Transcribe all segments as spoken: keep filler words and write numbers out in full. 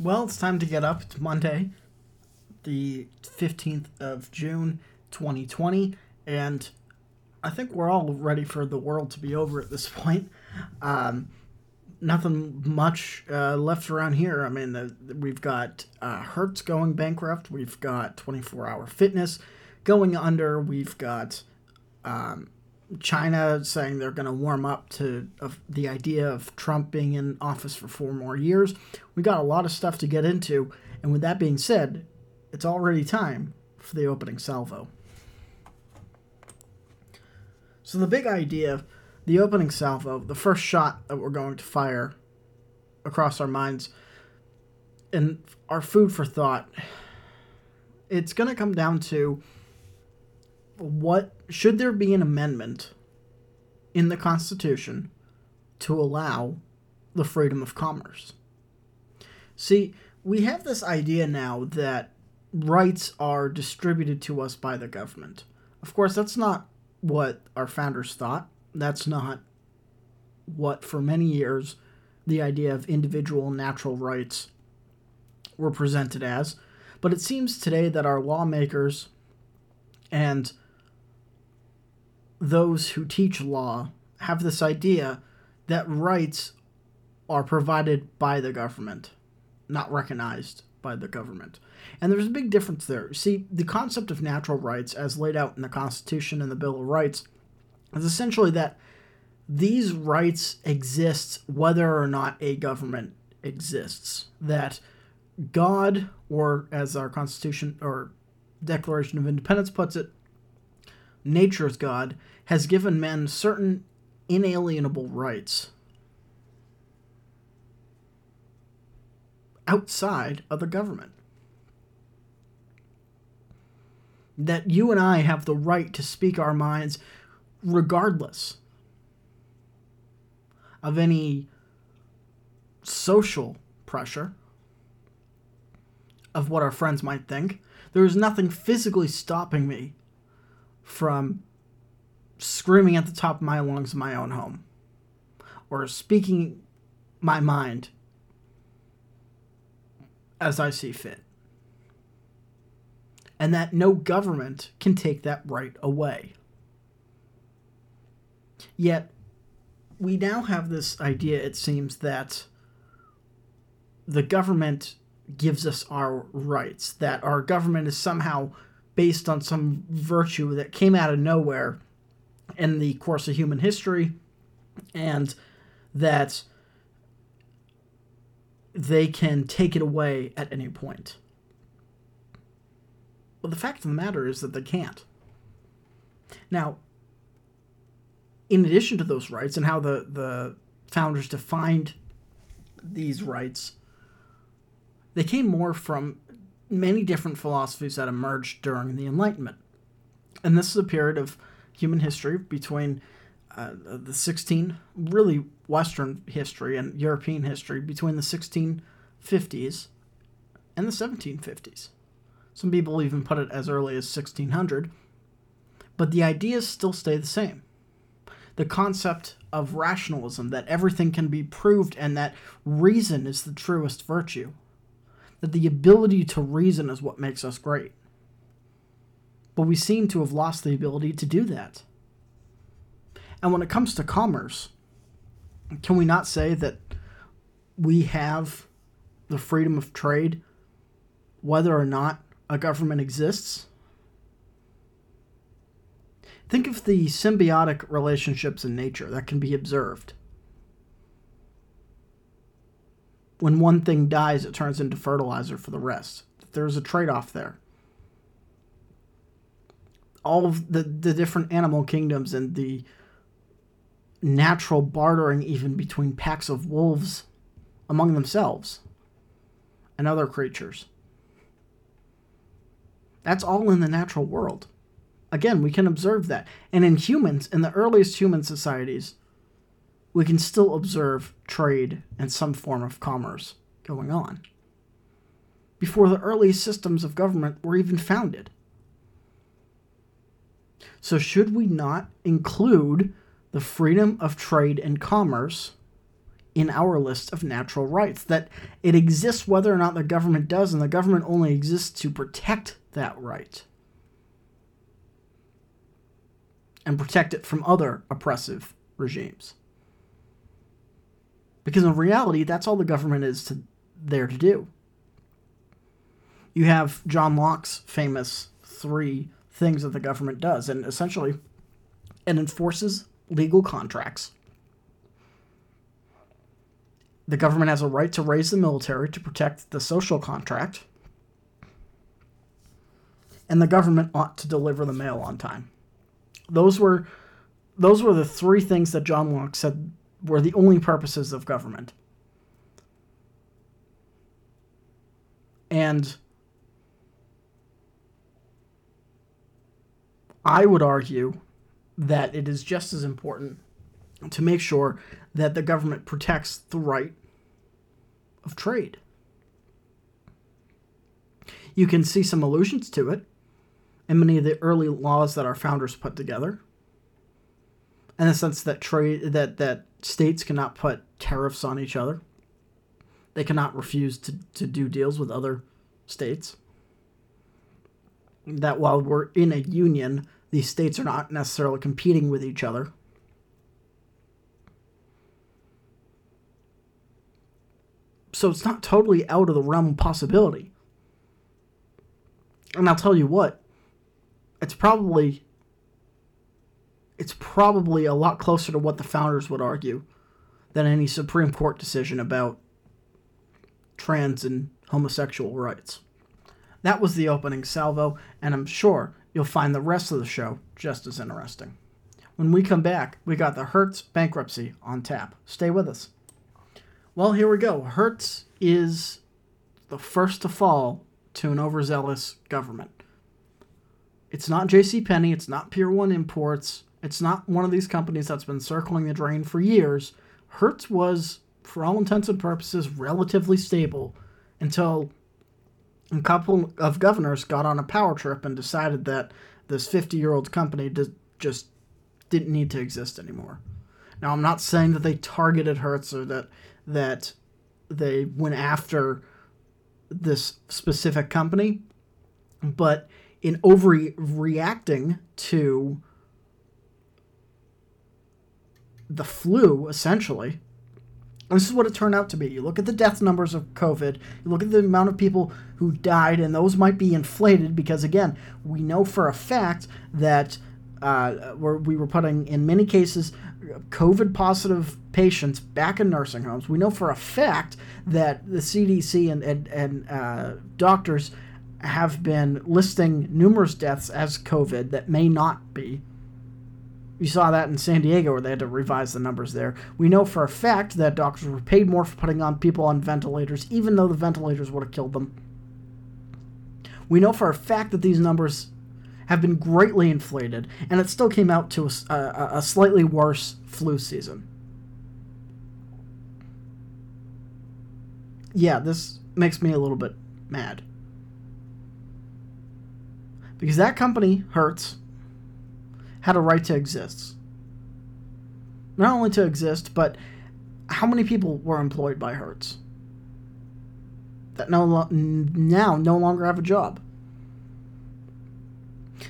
Well, it's time to get up. It's Monday, the fifteenth of June, twenty twenty, and I think we're all ready for the world to be over at this point. Um, nothing much uh, left around here. I mean, the, we've got uh, Hertz going bankrupt. We've got twenty-four hour fitness going under. We've got um, China saying they're going to warm up to uh, the idea of Trump being in office for four more years. We got a lot of stuff to get into. And with that being said, it's already time for the opening salvo. So the big idea, the opening salvo, the first shot that we're going to fire across our minds and our food for thought, it's going to come down to what should there be an amendment in the Constitution to allow the freedom of commerce? See, we have this idea now that rights are distributed to us by the government. Of course, that's not what our founders thought. That's not what, for many years, the idea of individual natural rights were presented as. But it seems today that our lawmakers and those who teach law have this idea that rights are provided by the government, not recognized by the government. And there's a big difference there. See, the concept of natural rights, as laid out in the Constitution and the Bill of Rights, is essentially that these rights exist whether or not a government exists. That God, or as our Constitution or Declaration of Independence puts it, nature's God, has given men certain inalienable rights outside of the government. That you and I have the right to speak our minds regardless of any social pressure of what our friends might think. There is nothing physically stopping me from screaming at the top of my lungs in my own home, or speaking my mind as I see fit. And that no government can take that right away. Yet, we now have this idea, it seems, that the government gives us our rights, that our government is somehow based on some virtue that came out of nowhere in the course of human history, and that they can take it away at any point. Well, the fact of the matter is that they can't. Now, in addition to those rights and how the, the founders defined these rights, they came more from many different philosophies that emerged during the Enlightenment. And this is a period of human history between uh, the sixteen, really Western history and European history, between the sixteen fifties and the seventeen fifties. Some people even put it as early as sixteen hundred. But the ideas still stay the same. The concept of rationalism, that everything can be proved and that reason is the truest virtue. That the ability to reason is what makes us great. But we seem to have lost the ability to do that. And when it comes to commerce, can we not say that we have the freedom of trade whether or not a government exists? Think of the symbiotic relationships in nature that can be observed. When one thing dies, it turns into fertilizer for the rest. There's a trade-off there. All of the, the different animal kingdoms and the natural bartering even between packs of wolves among themselves and other creatures. That's all in the natural world. Again, we can observe that. And in humans, in the earliest human societies, we can still observe trade and some form of commerce going on before the early systems of government were even founded. So should we not include the freedom of trade and commerce in our list of natural rights, that it exists whether or not the government does, and the government only exists to protect that right and protect it from other oppressive regimes. Because in reality, that's all the government is to, there to do. You have John Locke's famous three things that the government does, and essentially it enforces legal contracts. The government has a right to raise the military to protect the social contract, and the government ought to deliver the mail on time. Those were those were the three things that John Locke said were the only purposes of government. And I would argue that it is just as important to make sure that the government protects the right of trade. You can see some allusions to it in many of the early laws that our founders put together, in the sense that trade that, that states cannot put tariffs on each other. They cannot refuse to, to do deals with other states. That while we're in a union, these states are not necessarily competing with each other. So it's not totally out of the realm of possibility. And I'll tell you what, it's probably it's probably a lot closer to what the founders would argue than any Supreme Court decision about trans and homosexual rights. That was the opening salvo, and I'm sure you'll find the rest of the show just as interesting. When we come back, we got the Hertz bankruptcy on tap. Stay with us. Well, here we go. Hertz is the first to fall to an overzealous government. It's not JCPenney. It's not Pier one Imports. It's not one of these companies that's been circling the drain for years. Hertz was, for all intents and purposes, relatively stable until a couple of governors got on a power trip and decided that this fifty-year-old company just didn't need to exist anymore. Now, I'm not saying that they targeted Hertz or that that they went after this specific company, but in overreacting to the flu, essentially, this is what it turned out to be. You look at the death numbers of COVID, you look at the amount of people who died, and those might be inflated because, again, we know for a fact that uh, we were putting, in many cases, COVID-positive patients back in nursing homes. We know for a fact that the C D C and, and, and uh, doctors have been listing numerous deaths as COVID that may not be. You saw that in San Diego where they had to revise the numbers there. We know for a fact that doctors were paid more for putting on people on ventilators, even though the ventilators would have killed them. We know for a fact that these numbers have been greatly inflated, and it still came out to a, a, a slightly worse flu season. Yeah, this makes me a little bit mad. Because that company, Hertz, had a right to exist. Not only to exist, but how many people were employed by Hertz that no lo- now no longer have a job?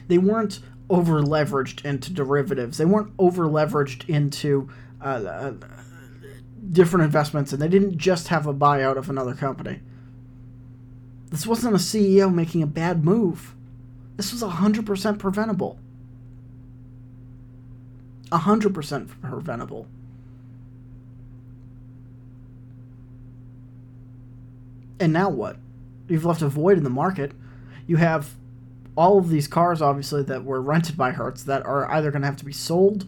They weren't over-leveraged into derivatives. They weren't over-leveraged into uh, uh, different investments, and they didn't just have a buyout of another company. This wasn't a C E O making a bad move. This was one hundred percent preventable. one hundred percent preventable. And now what? You've left a void in the market. You have all of these cars, obviously, that were rented by Hertz that are either going to have to be sold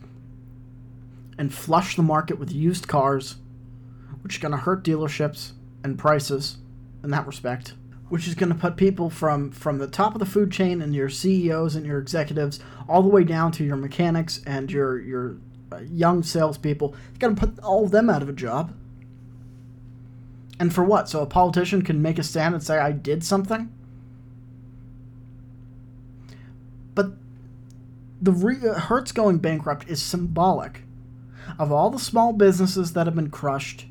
and flush the market with used cars, which is going to hurt dealerships and prices in that respect, which is going to put people from, from the top of the food chain and your C E Os and your executives all the way down to your mechanics and your, your young salespeople. It's going to put all of them out of a job. And for what? So a politician can make a stand and say, I did something? But the re- Hertz going bankrupt is symbolic of all the small businesses that have been crushed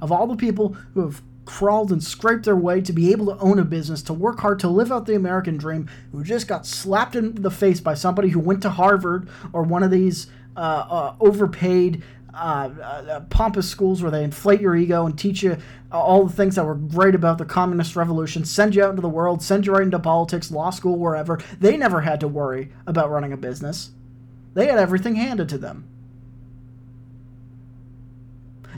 of all the people who have crawled and scraped their way to be able to own a business, to work hard, to live out the American dream, who just got slapped in the face by somebody who went to Harvard or one of these uh, uh, overpaid Uh, uh, pompous schools where they inflate your ego and teach you uh, all the things that were great about the communist revolution, send you out into the world, send you right into politics, law school, wherever. They never had to worry about running a business. They had everything handed to them.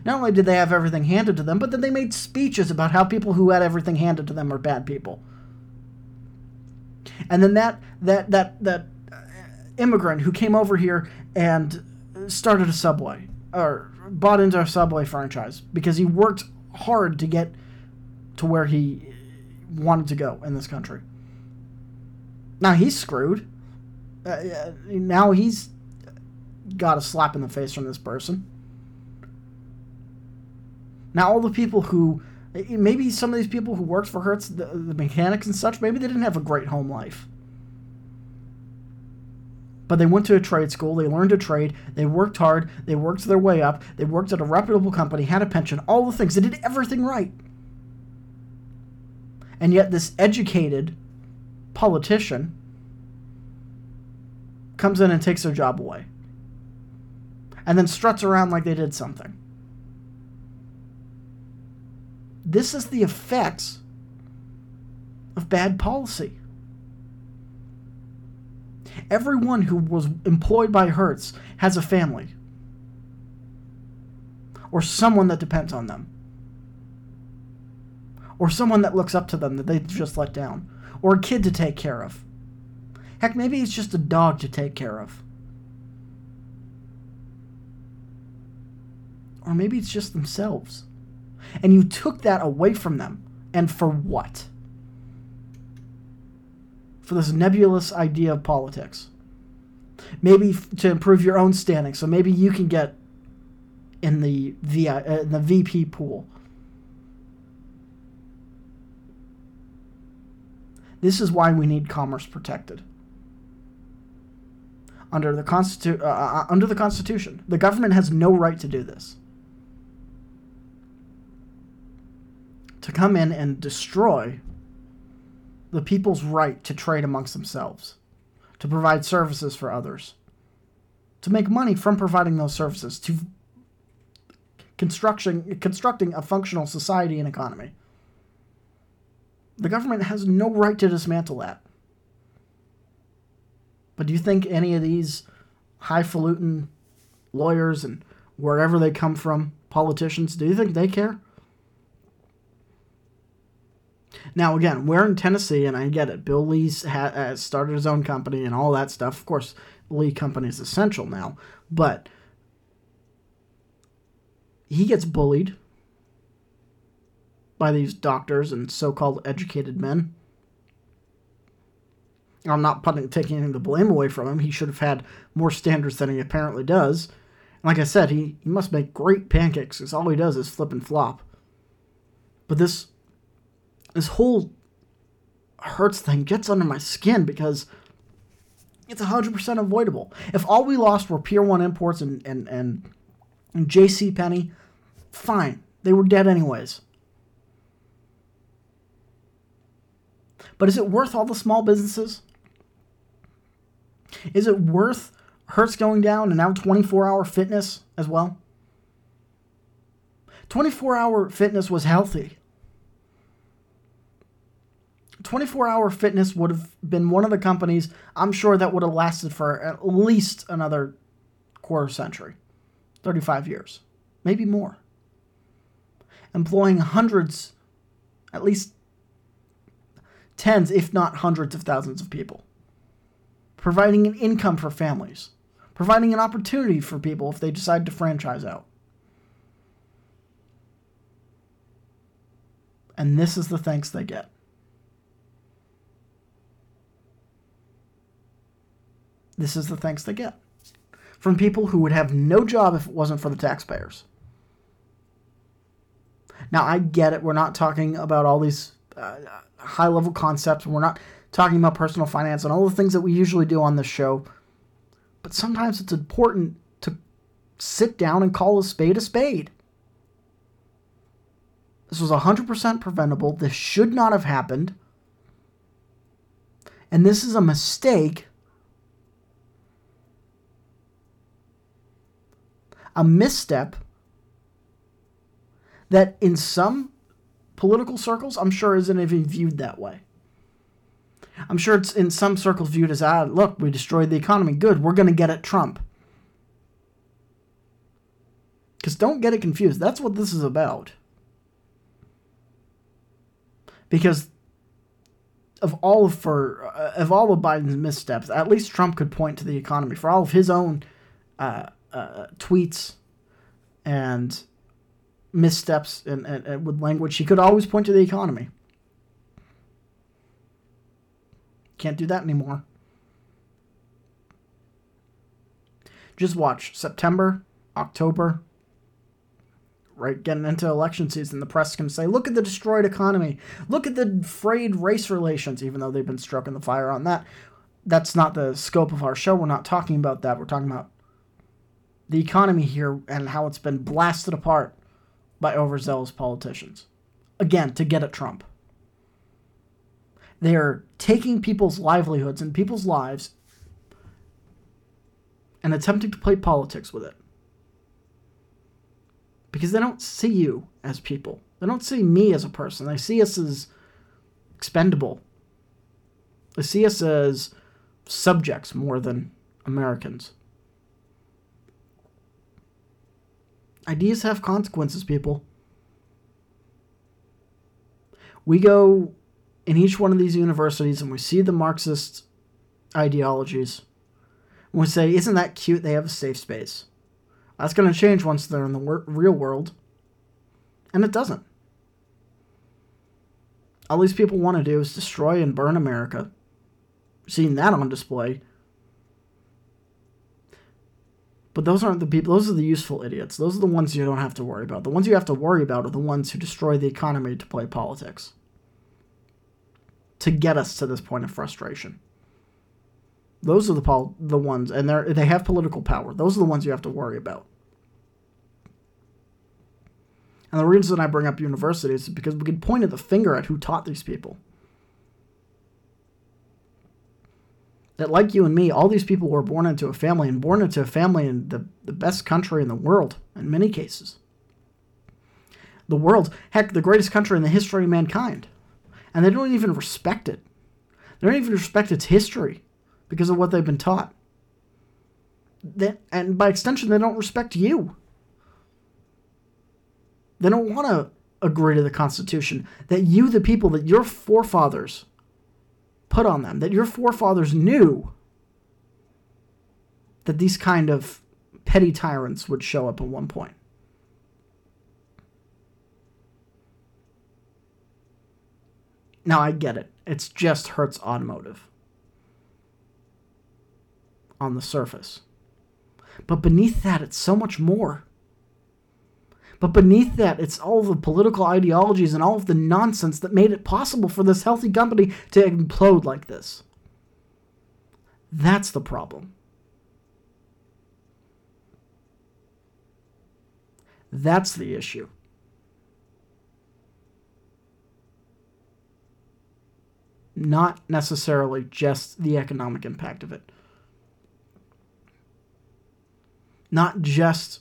Not only did they have everything handed to them, but then they made speeches about how people who had everything handed to them are bad people. And then that that that that immigrant who came over here and started a Subway, or bought into a Subway franchise because he worked hard to get to where he wanted to go in this country. Now he's screwed. Uh, now he's got a slap in the face from this person. Now all the people who, maybe some of these people who worked for Hertz, the, the mechanics and such, maybe they didn't have a great home life. But they went to a trade school, they learned a trade, they worked hard, they worked their way up, they worked at a reputable company, had a pension, all the things. They did everything right. And yet this educated politician comes in and takes their job away. And then struts around like they did something. This is the effects of bad policy. Everyone who was employed by Hertz has a family or someone that depends on them or someone that looks up to them that they just let down or a kid to take care of. Heck, maybe it's just a dog to take care of. Or maybe it's just themselves. And you took that away from them. And for what? For this nebulous idea of politics. Maybe f- to improve your own standing, so maybe you can get in the v- uh, in the V P pool. This is why we need commerce protected. Under the Constitu- uh, under the Constitution, the government has no right to do this. To come in and destroy the people's right to trade amongst themselves, to provide services for others, to make money from providing those services, to constructing, constructing a functional society and economy. The government has no right to dismantle that. But do you think any of these highfalutin lawyers and wherever they come from, politicians, do you think they care? Now, again, we're in Tennessee, and I get it. Bill Lee ha- has started his own company and all that stuff. Of course, Lee Company is essential now. But he gets bullied by these doctors and so-called educated men. I'm not putting, taking anything to blame away from him. He should have had more standards than he apparently does. And like I said, he, he must make great pancakes because all he does is flip and flop. But this... This whole Hertz thing gets under my skin because it's one hundred percent avoidable. If all we lost were Pier one Imports and, and, and, and JCPenney, fine. They were dead anyways. But is it worth all the small businesses? Is it worth Hertz going down and now twenty-four hour fitness as well? twenty-four hour fitness was healthy. twenty-four hour fitness would have been one of the companies, I'm sure, that would have lasted for at least another quarter century, thirty-five years, maybe more. Employing hundreds, at least tens, if not hundreds of thousands of people. Providing an income for families. Providing an opportunity for people if they decide to franchise out. And this is the thanks they get. This is the thanks they get from people who would have no job if it wasn't for the taxpayers. Now, I get it. We're not talking about all these uh, high-level concepts. We're not talking about personal finance and all the things that we usually do on this show. But sometimes it's important to sit down and call a spade a spade. This was one hundred percent preventable. This should not have happened. And this is a mistake. A misstep that in some political circles, I'm sure isn't even viewed that way. I'm sure it's in some circles viewed as, ah, look, we destroyed the economy. Good, we're going to get at Trump. Because don't get it confused. That's what this is about. Because of all of, for, uh, of all of Biden's missteps, at least Trump could point to the economy. For all of his own uh, uh, tweets and missteps and, and, and with language, he could always point to the economy. Can't do that anymore. Just watch September, October, right, getting into election season, the press can say, look at the destroyed economy. Look at the frayed race relations, even though they've been struck in the fire on that. That's not the scope of our show. We're not talking about that. We're talking about the economy here and how it's been blasted apart by overzealous politicians. Again, to get at Trump. They are taking people's livelihoods and people's lives and attempting to play politics with it. Because they don't see you as people. They don't see me as a person. They see us as expendable. They see us as subjects more than Americans. Ideas have consequences, people. We go in each one of these universities and we see the Marxist ideologies. And we say, isn't that cute? They have a safe space. That's going to change once they're in the wor- real world. And it doesn't. All these people want to do is destroy and burn America. We've seen that on display. But those aren't the people. Those are the useful idiots. Those are the ones you don't have to worry about. The ones you have to worry about are the ones who destroy the economy to play politics. To get us to this point of frustration. Those are the pol- the ones, and they they have political power. Those are the ones you have to worry about. And the reason I bring up universities is because we can point at the finger at who taught these people. That, like you and me, all these people were born into a family, and born into a family in the, the best country in the world, in many cases. The world, heck, the greatest country in the history of mankind. And they don't even respect it. They don't even respect its history. Because of what they've been taught. They, and by extension, they don't respect you. They don't want to agree to the Constitution. That you, the people, that your forefathers put on them. That your forefathers knew that these kind of petty tyrants would show up at one point. Now, I get it. It's just Hertz Automotive. On the surface. But beneath that, it's so much more. But beneath that, it's all the political ideologies and all of the nonsense that made it possible for this healthy company to implode like this. That's the problem. That's the issue. Not necessarily just the economic impact of it. Not just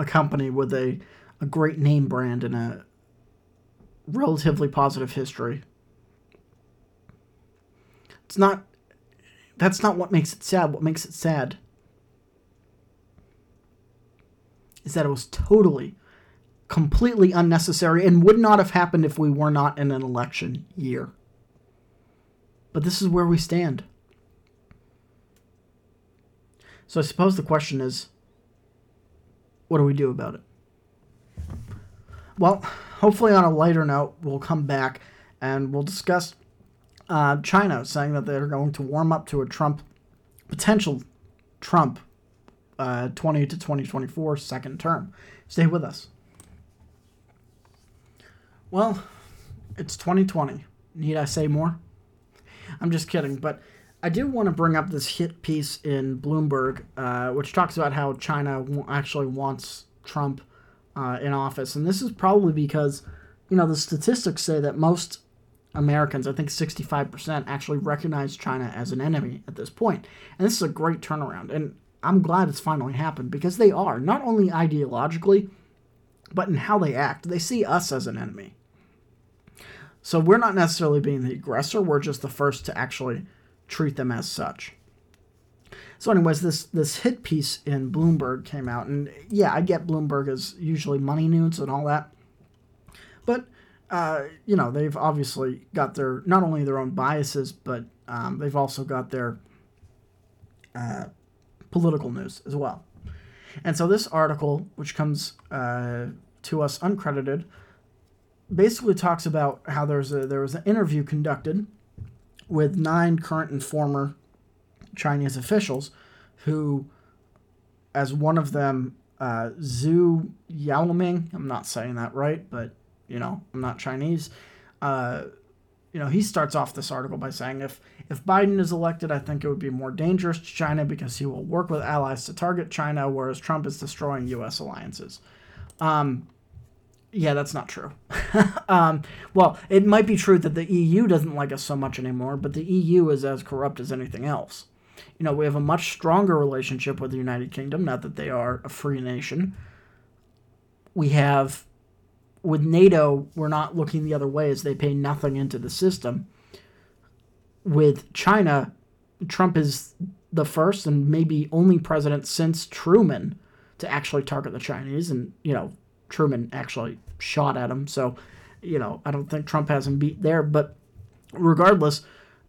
a company with a, a great name brand and a relatively positive history. It's not, that's not what makes it sad. What makes it sad is that it was totally, completely unnecessary and would not have happened if we were not in an election year. But this is where we stand. So I suppose the question is, what do we do about it? Well, hopefully on a lighter note, we'll come back and we'll discuss uh, China saying that they're going to warm up to a Trump, potential Trump uh, twenty to twenty twenty-four second term. Stay with us. Well, it's twenty twenty. Need I say more? I'm just kidding, but I do want to bring up this hit piece in Bloomberg, uh, which talks about how China actually wants Trump uh, in office. And this is probably because, you know, the statistics say that most Americans, I think sixty-five percent, actually recognize China as an enemy at this point. And this is a great turnaround. And I'm glad it's finally happened, because they are, not only ideologically, but in how they act. They see us as an enemy. So we're not necessarily being the aggressor. We're just the first to actually treat them as such. So anyways, this, this hit piece in Bloomberg came out. And yeah, I get Bloomberg is usually money news and all that. But, uh, you know, they've obviously got their, not only their own biases, but um, they've also got their uh, political news as well. And so this article, which comes uh, to us uncredited, basically talks about how there's a, there was an interview conducted with nine current and former Chinese officials who, as one of them, uh, Zhu Yao Ming, I'm not saying that right, but, you know, I'm not Chinese, uh, you know, he starts off this article by saying, if, if Biden is elected, I think it would be more dangerous to China because he will work with allies to target China, whereas Trump is destroying U S alliances. Um, yeah, that's not true. um, well, it might be true that the E U doesn't like us so much anymore, but the E U is as corrupt as anything else. You know, we have a much stronger relationship with the United Kingdom, not that they are a free nation. We have, with NATO, we're not looking the other way as they pay nothing into the system. With China, Trump is the first and maybe only president since Truman to actually target the Chinese. And, you know, Truman actually shot at him. So, you know, I don't think Trump has him beat there. But regardless,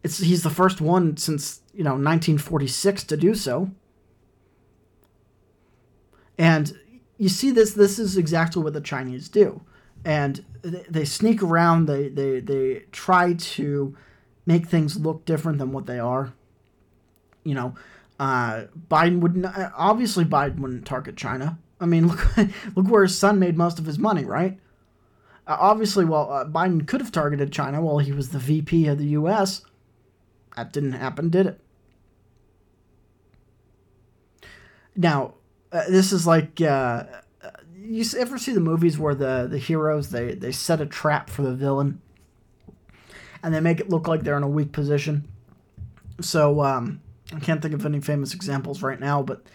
it's he's the first one since, you know, nineteen forty-six to do so. And you see this, this is exactly what the Chinese do. And they, they sneak around, they, they, they try to make things look different than what they are. You know, uh, Biden wouldn't, obviously Biden wouldn't target China. I mean, look look where his son made most of his money, right? Uh, obviously, well, uh, Biden could have targeted China while he was the V P of the U S. That didn't happen, did it? Now, uh, this is like, uh, you ever see the movies where the, the heroes, they, they set a trap for the villain and they make it look like they're in a weak position? So, um, I can't think of any famous examples right now, but...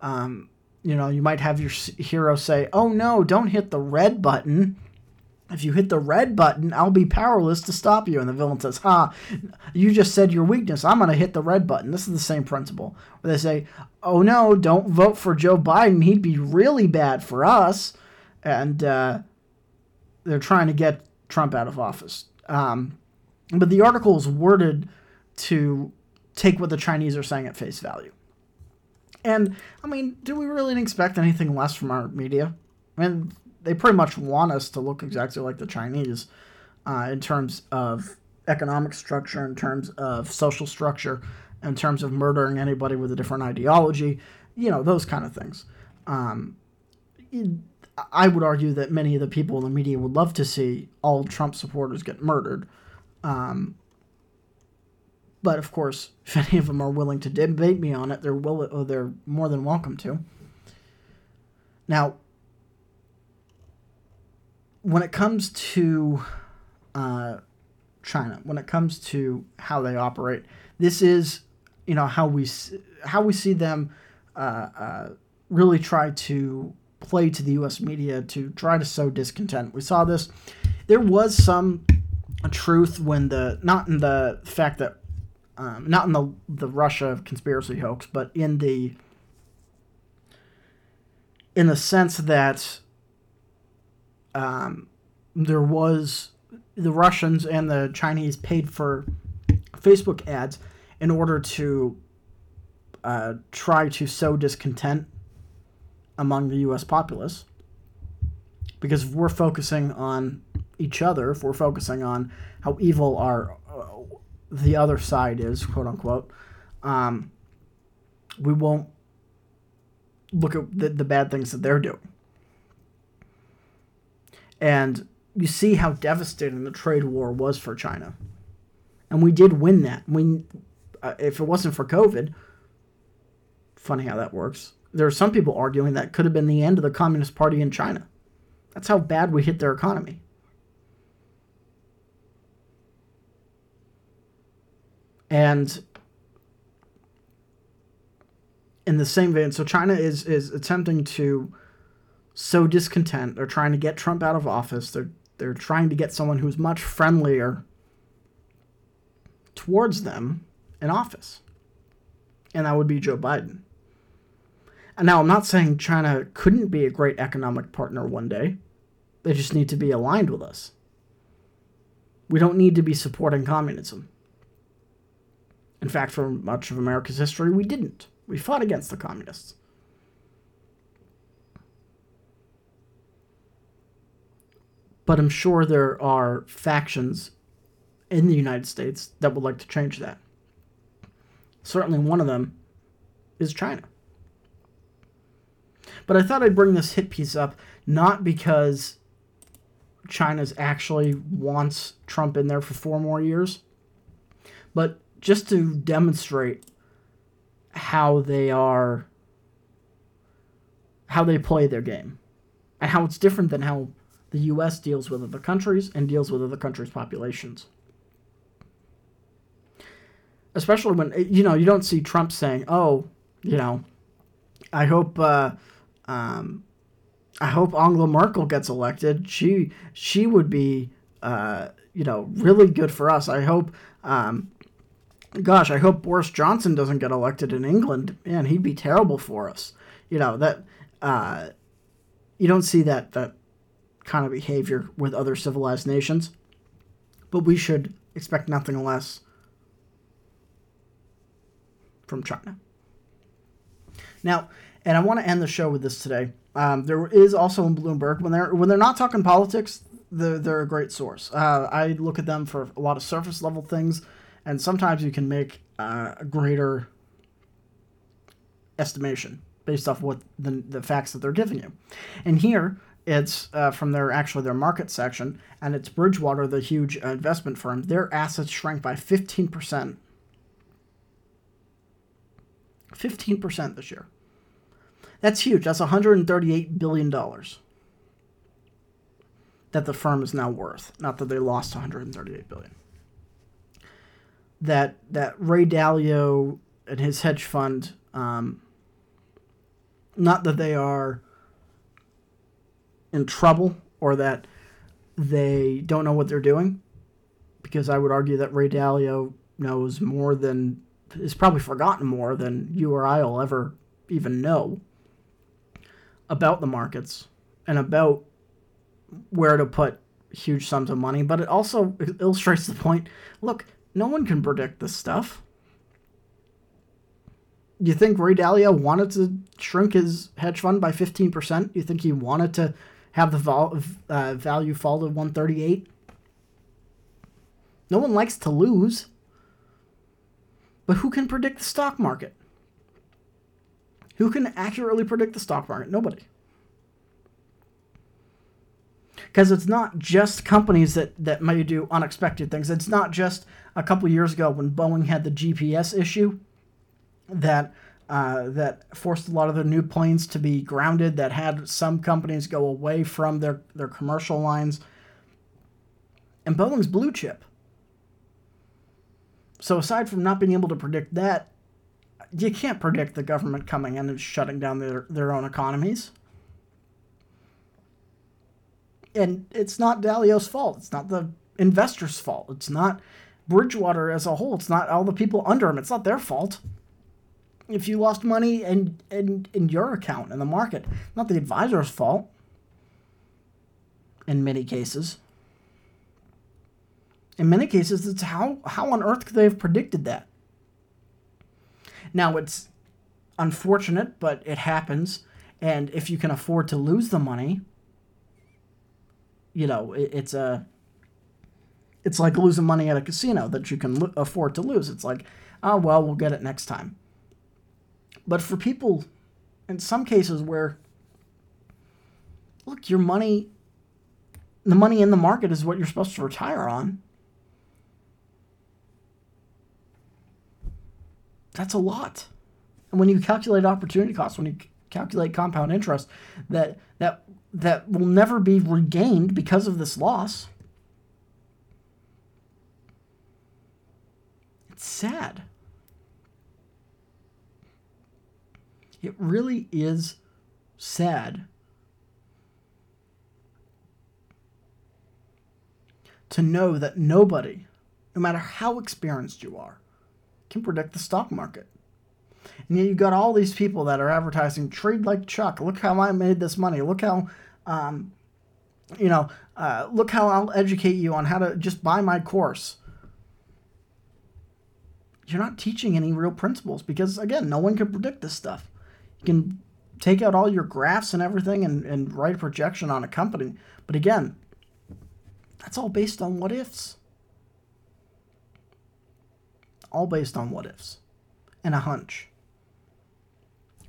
Um, You know, you might have your hero say, oh, no, don't hit the red button. If you hit the red button, I'll be powerless to stop you. And the villain says, ha, you just said your weakness. I'm going to hit the red button. This is the same principle. Where they say, oh, no, don't vote for Joe Biden. He'd be really bad for us. And uh, they're trying to get Trump out of office. Um, but the article is worded to take what the Chinese are saying at face value. And, I mean, do we really expect anything less from our media? I mean, they pretty much want us to look exactly like the Chinese uh, in terms of economic structure, in terms of social structure, in terms of murdering anybody with a different ideology, you know, those kind of things. Um, I would argue that many of the people in the media would love to see all Trump supporters get murdered. Um But, of course, if any of them are willing to debate me on it, they're will- or they're more than welcome to. Now, when it comes to uh, China, when it comes to how they operate, this is, you know, how we how we see them uh, uh, really try to play to the U S media to try to sow discontent. We saw this. There was some truth when the, not in the fact that, Um, not in the the Russia conspiracy hoax, but in the in the sense that um, there was the Russians and the Chinese paid for Facebook ads in order to uh, try to sow discontent among the U S populace. Because if we're focusing on each other, if we're focusing on how evil our uh, the other side is, quote unquote, um, we won't look at the, the bad things that they're doing. And you see how devastating the trade war was for China. And we did win that. We, uh, if it wasn't for COVID, funny how that works. There are some people arguing that could have been the end of the Communist Party in China. That's how bad we hit their economy. And in the same vein, so China is, is attempting to sow discontent. They're trying to get Trump out of office. They're they're trying to get someone who's much friendlier towards them in office. And that would be Joe Biden. And now I'm not saying China couldn't be a great economic partner one day. They just need to be aligned with us. We don't need to be supporting communism. In fact, for much of America's history, we didn't. We fought against the communists. But I'm sure there are factions in the United States that would like to change that. Certainly one of them is China. But I thought I'd bring this hit piece up, not because China actually wants Trump in there for four more years, but just to demonstrate how they are, how they play their game, and how it's different than how the U S deals with other countries and deals with other countries' populations. Especially when, you know, you don't see Trump saying, oh, you know, I hope uh, um, I hope Angela Merkel gets elected. She she would be, uh, you know, really good for us. I hope, um, gosh, I hope Boris Johnson doesn't get elected in England. Man, he'd be terrible for us. You know, that uh, you don't see that, that kind of behavior with other civilized nations. But we should expect nothing less from China. Now, and I want to end the show with this today. Um, there is also in Bloomberg, when they're when they're not talking politics, they're, they're a great source. Uh, I look at them for a lot of surface level things, and sometimes you can make uh, a greater estimation based off what the, the facts that they're giving you. And here, it's uh, from their actually their market section, and it's Bridgewater, the huge uh, investment firm. Their assets shrank by fifteen percent. fifteen percent this year. That's huge. That's one hundred thirty-eight billion dollars that the firm is now worth. Not that they lost one hundred thirty-eight billion dollars. That that Ray Dalio and his hedge fund, um, not that they are in trouble or that they don't know what they're doing, because I would argue that Ray Dalio knows more than, is probably forgotten more than you or I will ever even know about the markets and about where to put huge sums of money. But it also illustrates the point, look, no one can predict this stuff. You think Ray Dalio wanted to shrink his hedge fund by fifteen percent? You think he wanted to have the vol- uh, value fall to one thirty-eight? No one likes to lose. But who can predict the stock market? Who can accurately predict the stock market? Nobody. Because it's not just companies that, that may do unexpected things. It's not just a couple years ago when Boeing had the G P S issue that uh, that forced a lot of their new planes to be grounded, that had some companies go away from their, their commercial lines. And Boeing's blue chip. So aside from not being able to predict that, you can't predict the government coming in and shutting down their, their own economies. And it's not Dalio's fault. It's not the investors' fault. It's not Bridgewater as a whole. It's not all the people under him. It's not their fault. If you lost money in, in, in your account in the market, not the advisor's fault in many cases. In many cases, it's how, how on earth could they have predicted that? Now, it's unfortunate, but it happens. And if you can afford to lose the money, you know, it, it's a, it's like losing money at a casino that you can lo- afford to lose. It's like, oh, well, we'll get it next time. But for people, in some cases where, look, your money, the money in the market is what you're supposed to retire on. That's a lot. And when you calculate opportunity costs, when you calculate compound interest that that that will never be regained because of this loss. It's sad. It really is sad to know that nobody, no matter how experienced you are, can predict the stock market. And yet you've got all these people that are advertising, trade like Chuck, look how I made this money, look how, um, you know, uh, look how I'll educate you on how to just buy my course. You're not teaching any real principles because, again, no one can predict this stuff. You can take out all your graphs and everything and, and write a projection on a company. But again, that's all based on what ifs. All based on what ifs and a hunch.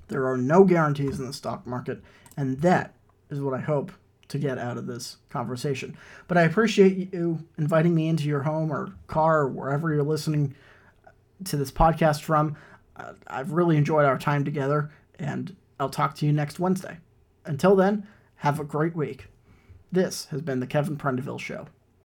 There are no guarantees in the stock market, and that is what I hope to get out of this conversation. But I appreciate you inviting me into your home or car or wherever you're listening to this podcast from. Uh, I've really enjoyed our time together, and I'll talk to you next Wednesday. Until then, have a great week. This has been the Kevin Prendiville Show.